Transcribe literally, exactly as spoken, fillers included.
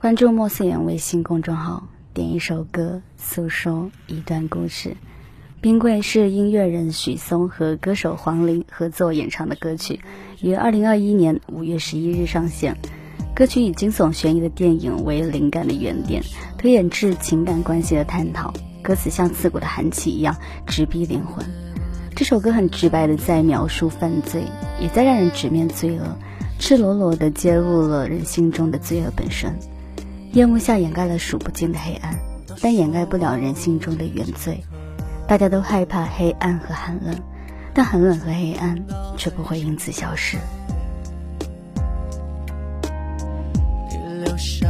关注莫思远微信公众号，点一首歌，诉说一段故事。冰柜是音乐人许嵩和歌手黄龄合作演唱的歌曲，于二零二一年五月十一日上线。歌曲以惊悚悬疑的电影为灵感的原点，推演至情感关系的探讨，歌词像刺骨的寒气一样直逼灵魂。这首歌很直白的在描述犯罪，也在让人直面罪恶，赤裸裸的揭露了人心中的罪恶本身。夜幕下掩盖了数不尽的黑暗，但掩盖不了人心中的原罪。大家都害怕黑暗和寒冷，但寒冷和黑暗却不会因此消失。别留下